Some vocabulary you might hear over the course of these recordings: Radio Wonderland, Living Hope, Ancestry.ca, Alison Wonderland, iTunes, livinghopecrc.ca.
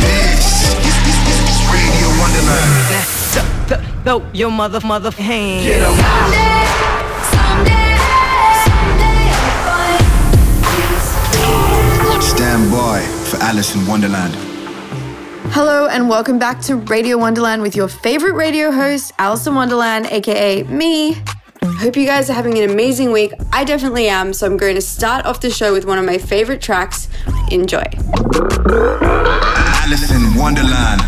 This is Radio Wonderland. Suck the your mother hand. Get 'em. Someday, stand by for Alison Wonderland. Hello and welcome back to Radio Wonderland with your favorite radio host, Alison Wonderland, aka me. Hope you guys are having an amazing week. I definitely am, so I'm going to start off the show with one of my favorite tracks. Enjoy. Alison Wonderland.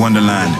Wonderland.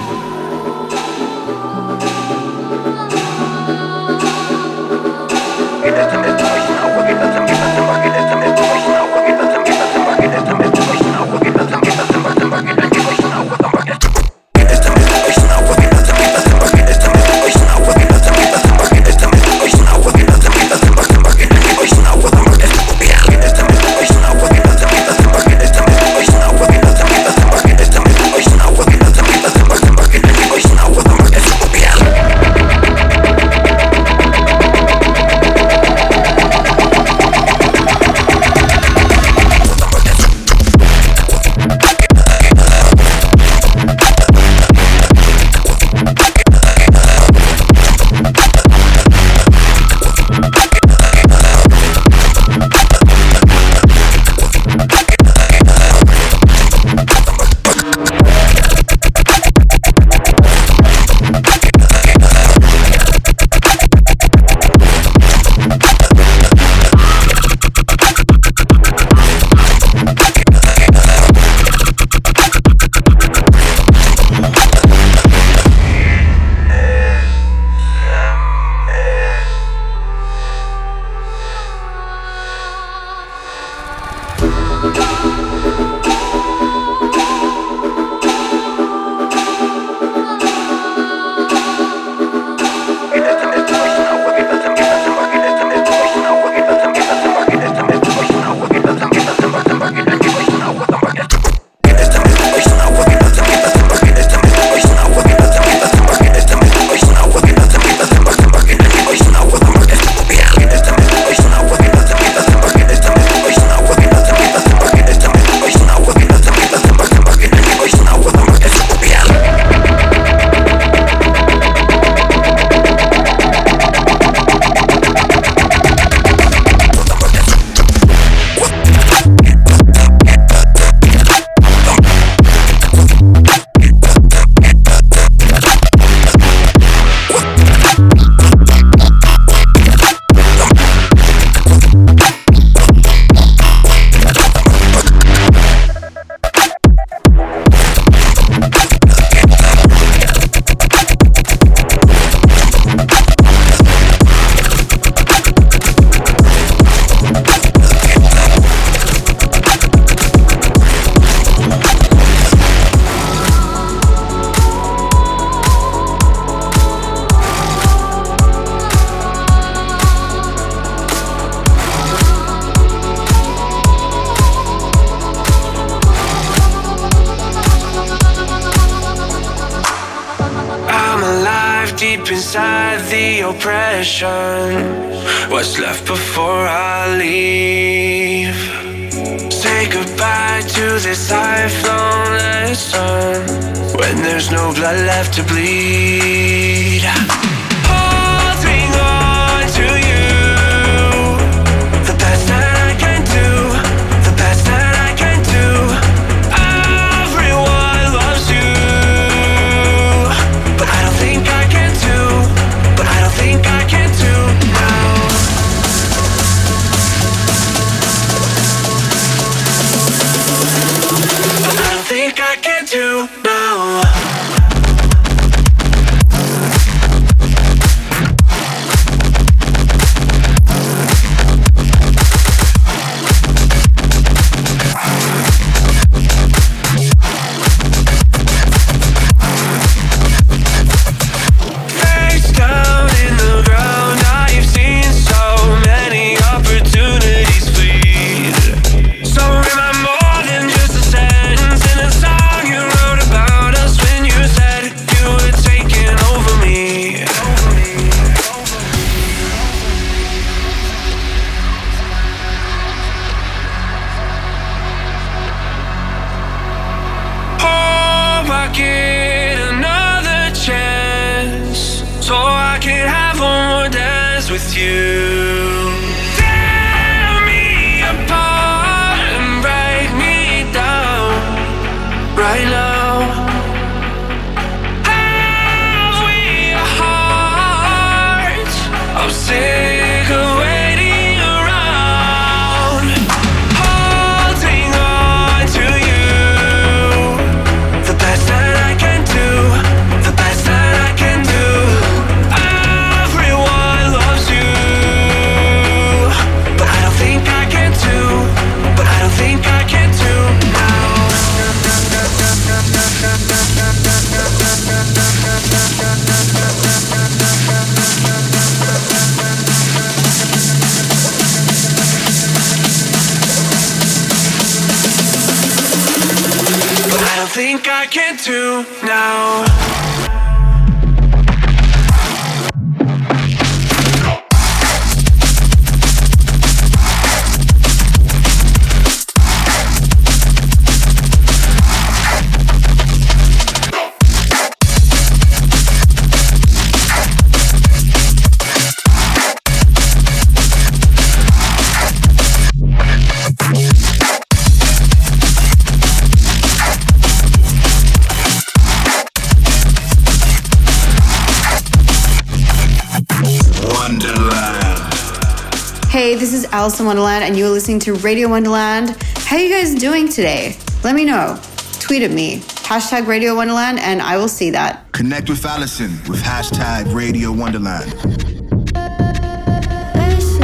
What's left before I leave? Say goodbye to this lifelong lesson when there's no blood left to bleed. Holding on to you, the best that I can do, the best that I can do. Everyone loves you, but I don't think I can do, but I don't think I can. Can do to now. Hey, this is Alison Wonderland and you're listening to Radio Wonderland. How are you guys doing today? Let me know. Tweet at me. Hashtag Radio Wonderland and I will see that. Connect with Alison with hashtag Radio Wonderland. Face.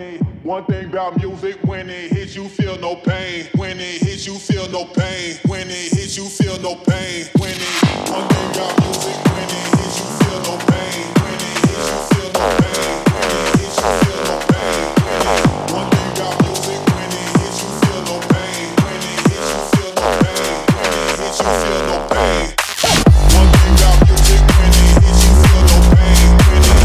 it. One thing about music, when it hits you feel no pain. When it hits you feel no pain. When it hits you feel no pain. When it, one thing about music, when it hits you feel no pain. When it hits you feel no pain. When it hits you feel no pain. One thing about music, when it hits you feel no pain. When it hits you feel no pain. When it hits you feel no pain. One thing about music, when it hits you feel no pain. When it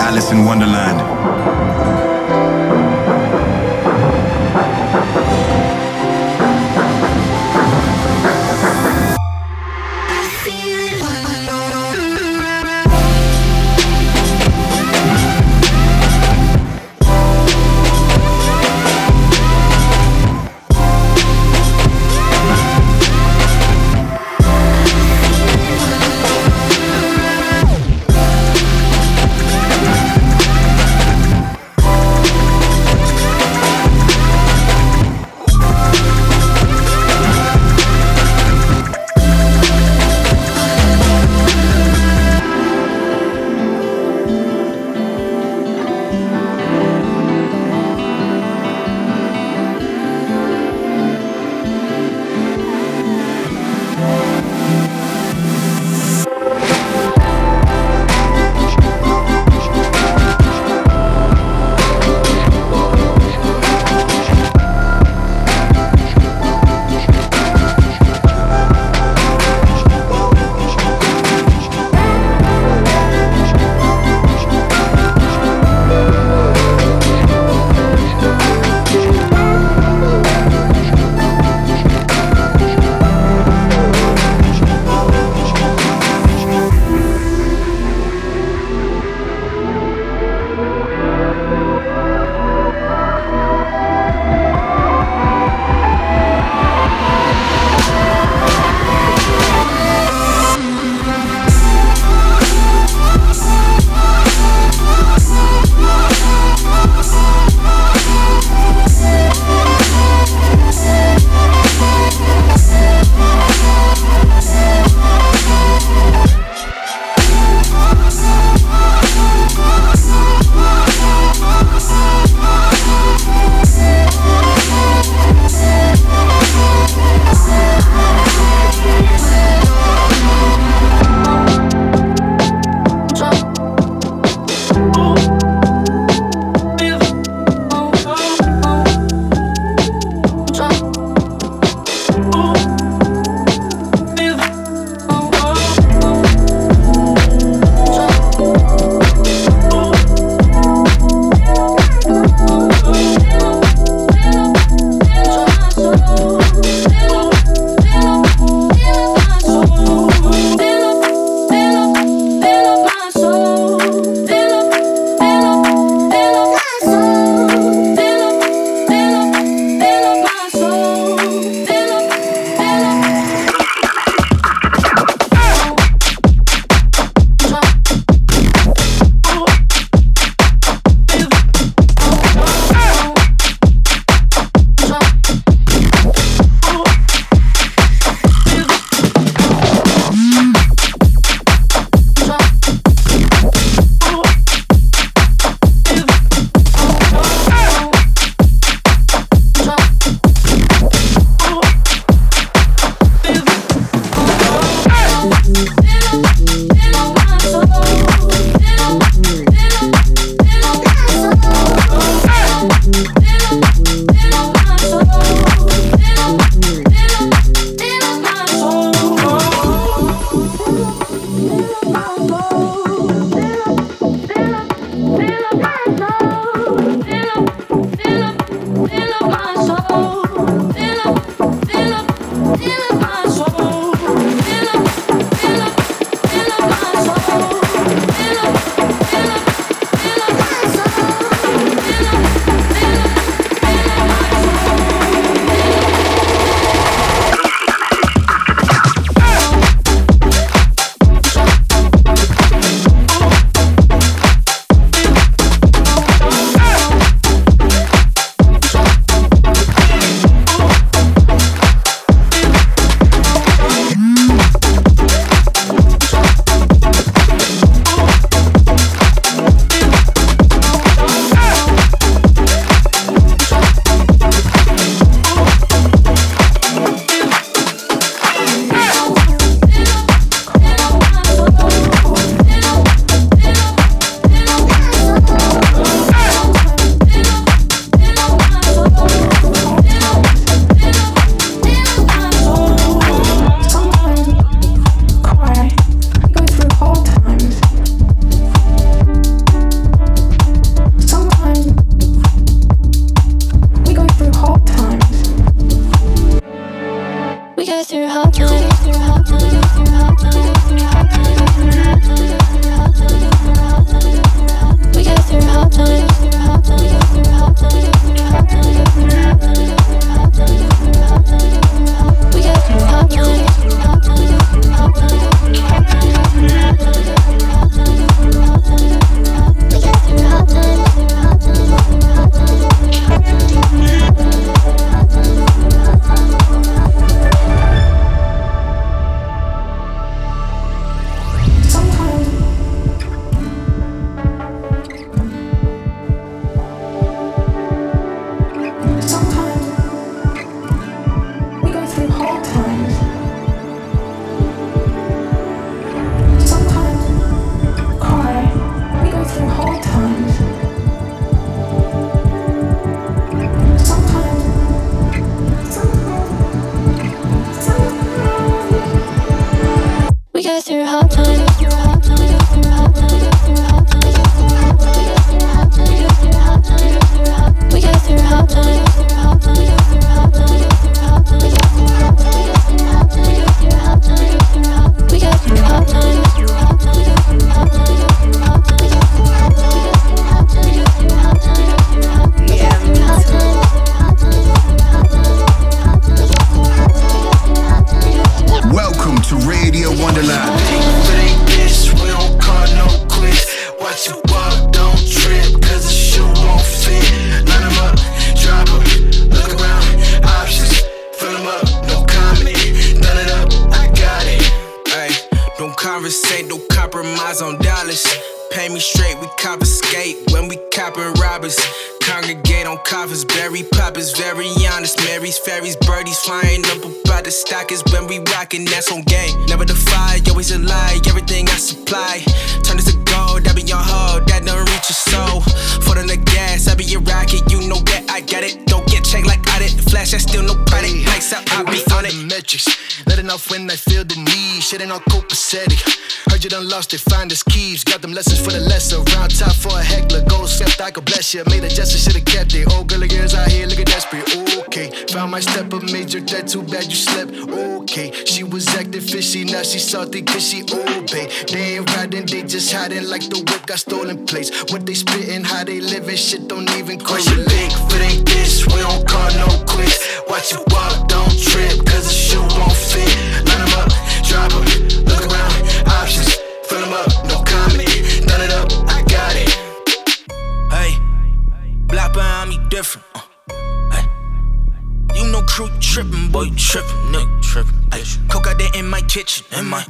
Alison Wonderland. Made a gesture, should've kept it. Old girl, girls out here looking desperate. Okay, found my step up, major debt. Too bad you slept. Okay, she was acting fishy, now she salty cause she obeyed. They ain't riding, they just hiding like the whip got stolen place. What they spitting, how they living, shit don't even question. Big fit ain't this, we don't call no quits. Watch you walk, don't trip, cause the shoe won't fit. Line them up, drop them, look around, options, fill them up, no comedy, none it up, I got it. Hey. Black behind me different, ay. You know crew trippin', boy, you trippin', nigga, trippin', ay. Coke out there in my kitchen, in my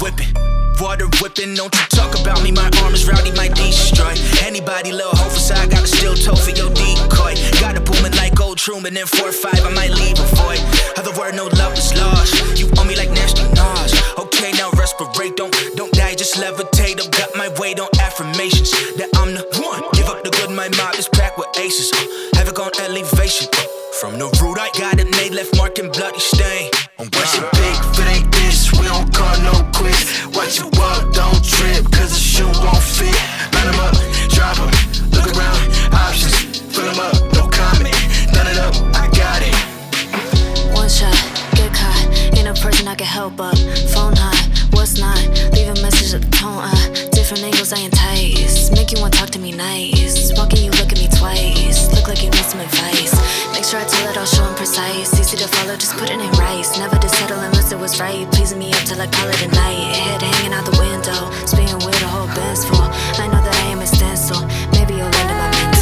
whippin', water whippin', don't you talk about me, my arm is rowdy, my destroy. Anybody, little hoe for side, gotta steal toe for your decoy. Got a boomin' like old Truman, then 4 or 5, I might leave a void. Other word, no love is lost, you owe me like Nasty Nas. Okay, now respirate, don't die, just levitate. I've got my weight on affirmations that I'm the one. My mob is packed with aces, havoc on elevation. From the root I got it made, left mark and bloody stain. Watch it big, fit ain't this, we don't call no quits. Watch it walk, don't trip, cause the shoe won't fit. Line them up, drop them, look around, options, fill them up, no comment, none it up, I got it. One shot. help but phone high, what's not? Leave a message at the tone, different angles I entice. Make you want to talk to me nice, walking you look at me twice. Look like you need some advice. Make sure I tell it all, show and precise. Easy to follow, just putting in rice. Never to settle unless it was right. Pleasing me up till I call it a night. Head hanging out the window, spinning with a whole bench full. I know that I am a stencil, maybe you'll land in my pencil.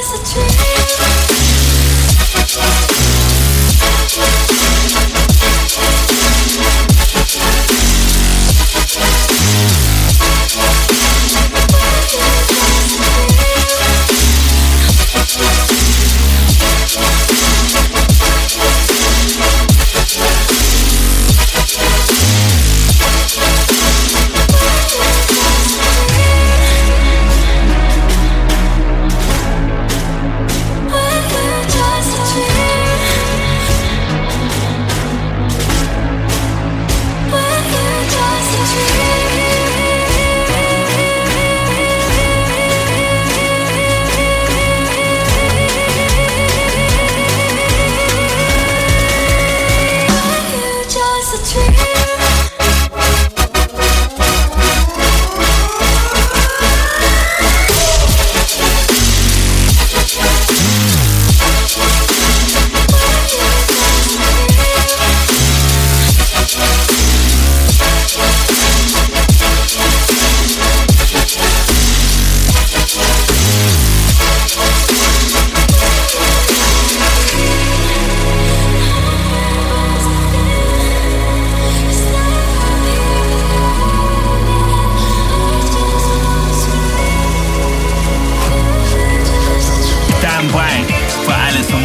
Just a dream.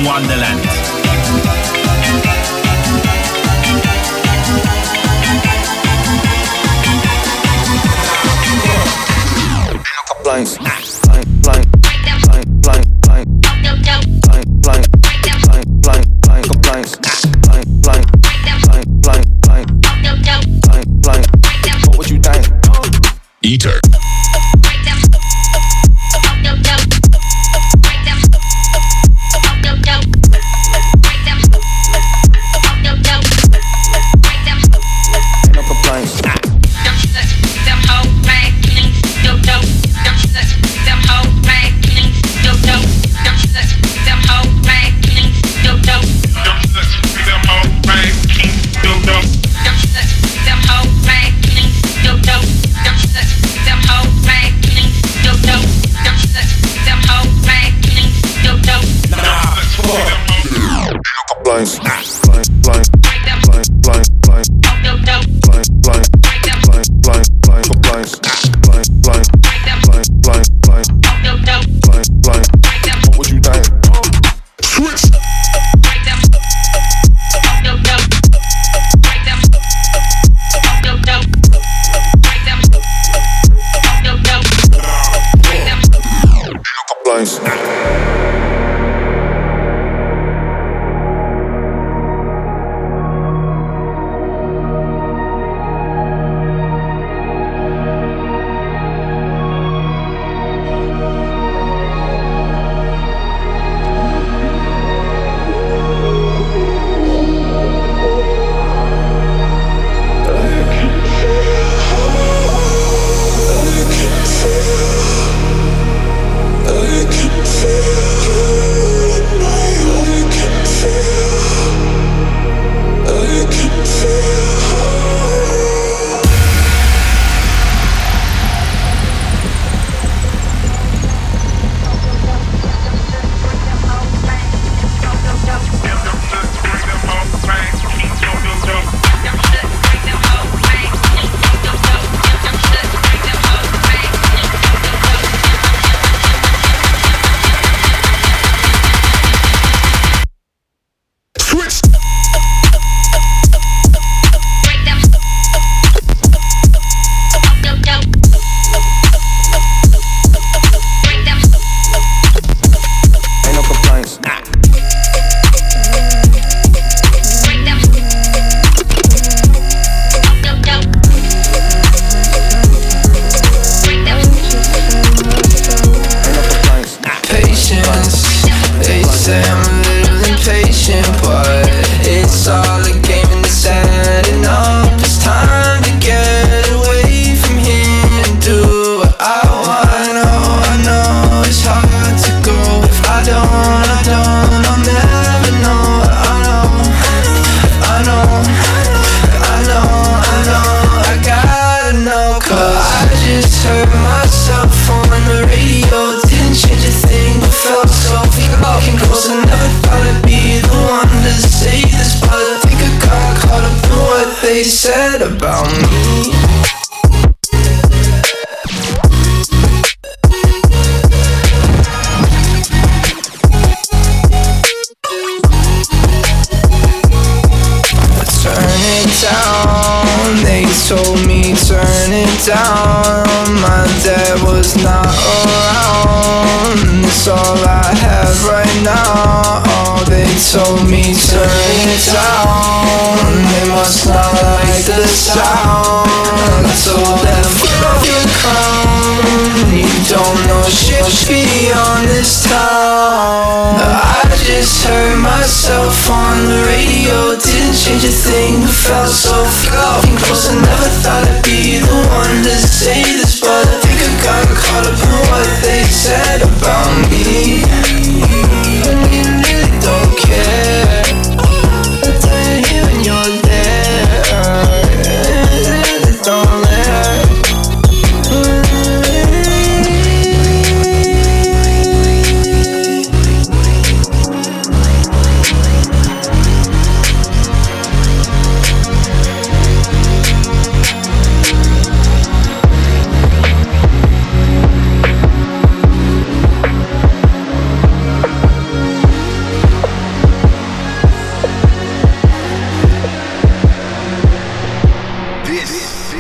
Wonderland. Blank, blank, blank, blank, blank, blank, blank, blank, blank, blank, blank, blank, blank, blank, blank, blank. What would you think? Eater.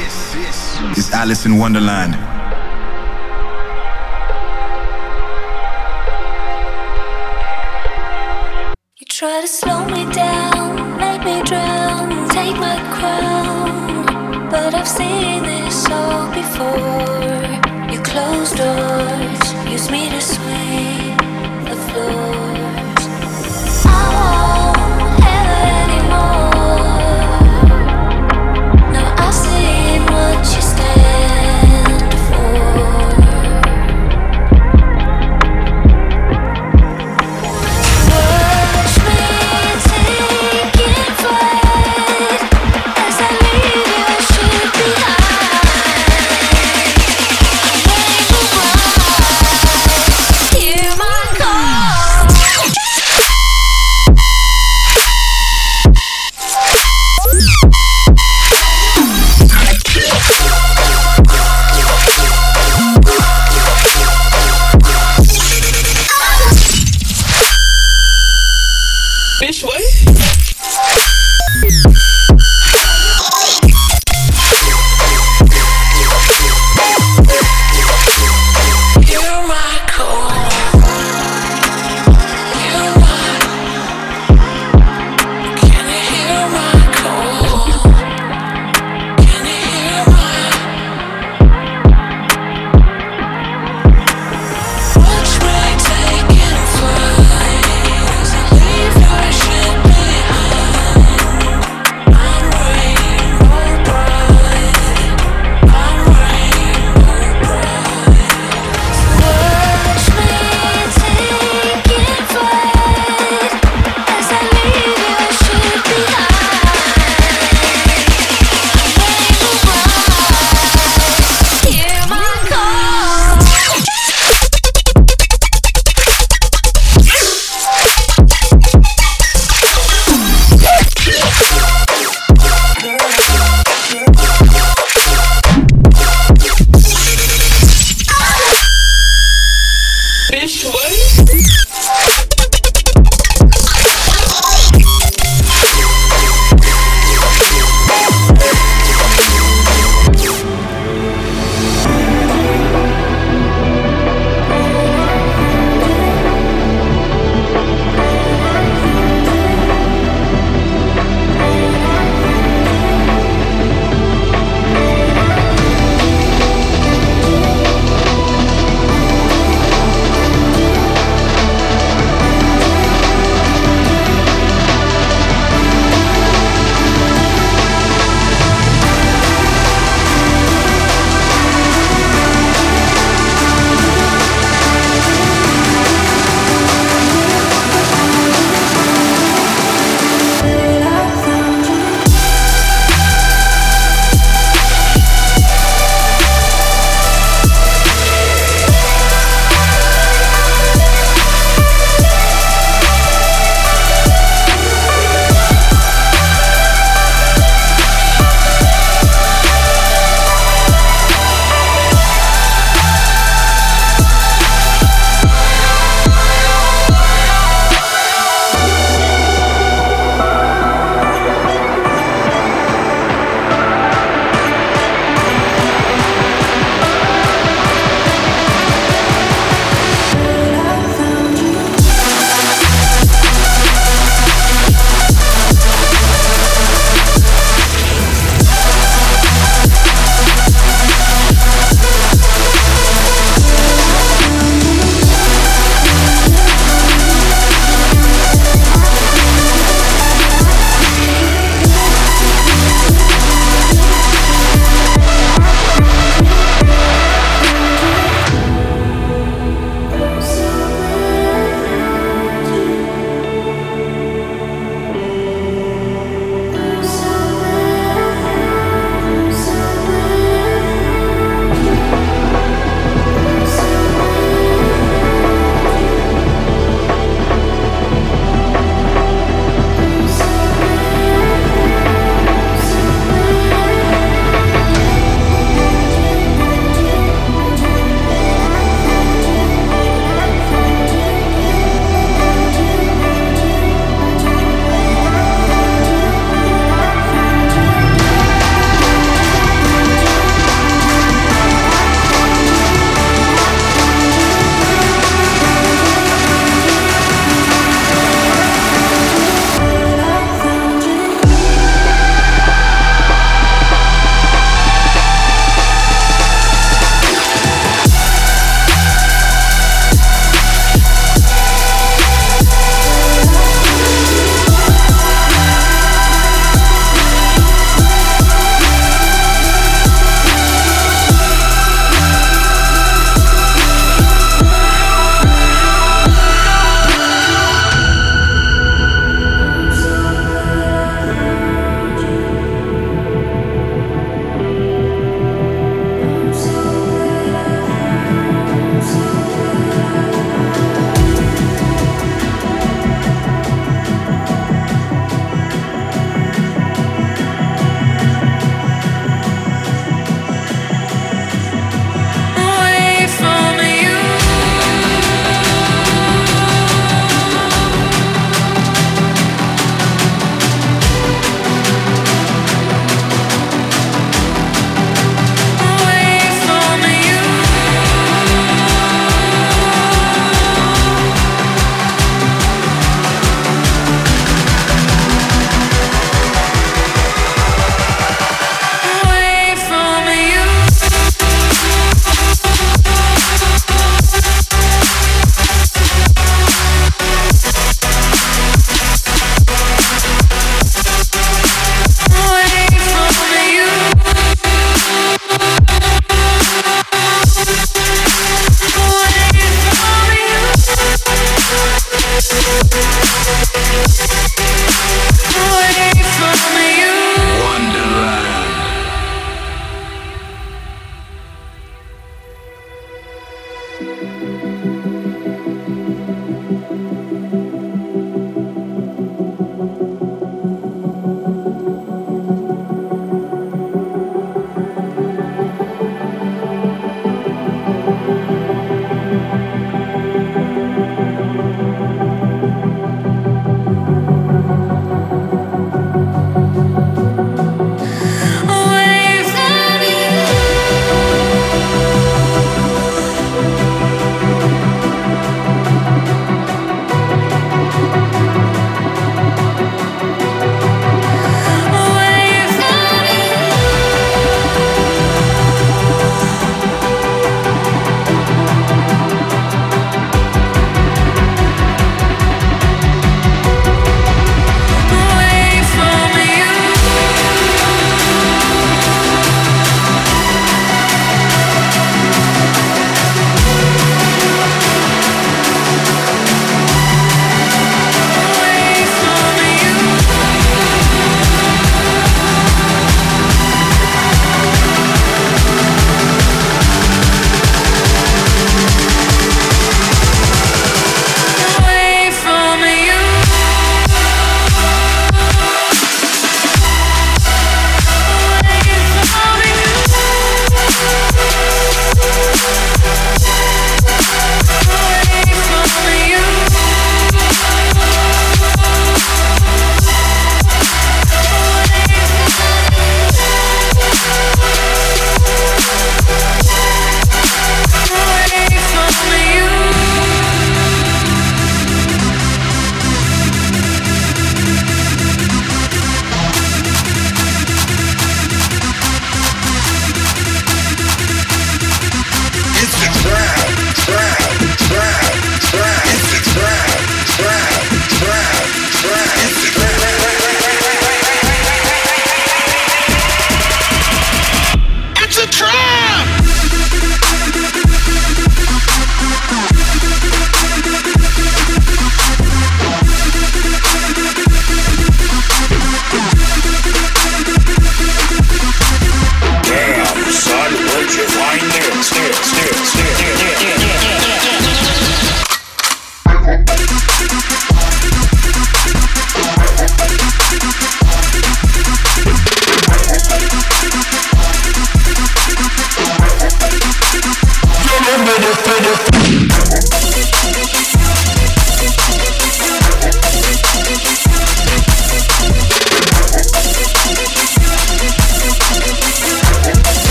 This is Alison Wonderland. You try to slow me down, make me drown, take my crown, but I've seen this all before. You close doors, use me to sweep the floors. I won't have it anymore. Now I've seen what you stand for. Push me, taking flight, as I leave your ship behind.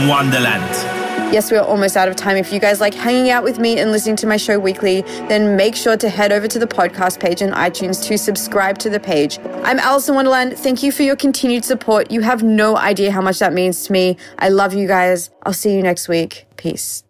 Alison Wonderland. Yes, we're almost out of time. If you guys like hanging out with me and listening to my show weekly, then make sure to head over to the podcast page on iTunes to subscribe to the page. I'm Alison Wonderland. Thank you for your continued support. You have no idea how much that means to me. I love you guys. I'll see you next week. Peace.